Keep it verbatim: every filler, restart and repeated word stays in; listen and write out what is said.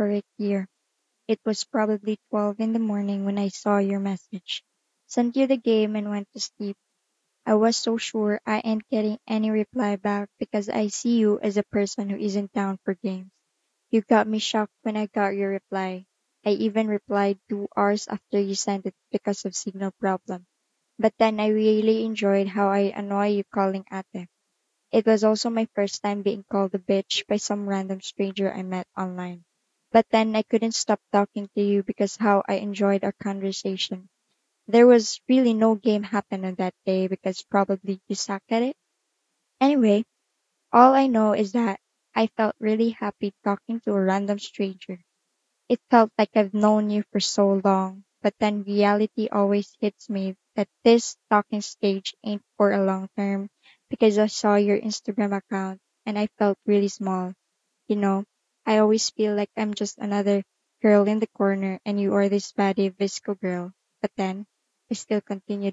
perfect year. It was probably twelve in the morning when I saw your message. Sent you the game and went to sleep. I was so sure I ain't getting any reply back because I see you as a person who isn't down for games. You got me shocked when I got your reply. I even replied two hours after you sent it because of signal problem. But then I really enjoyed how I annoy you calling ate. It was also my first time being called a bitch by some random stranger I met online. But then I couldn't stop talking to you because how I enjoyed our conversation. There was really no game happen on that day because probably you suck at it. Anyway, all I know is that I felt really happy talking to a random stranger. It felt like I've known you for so long, but then reality always hits me that this talking stage ain't for a long term because I saw your Instagram account and I felt really small. You know, I always feel like I'm just another girl in the corner and you are this baddie visco girl. But then, I still continued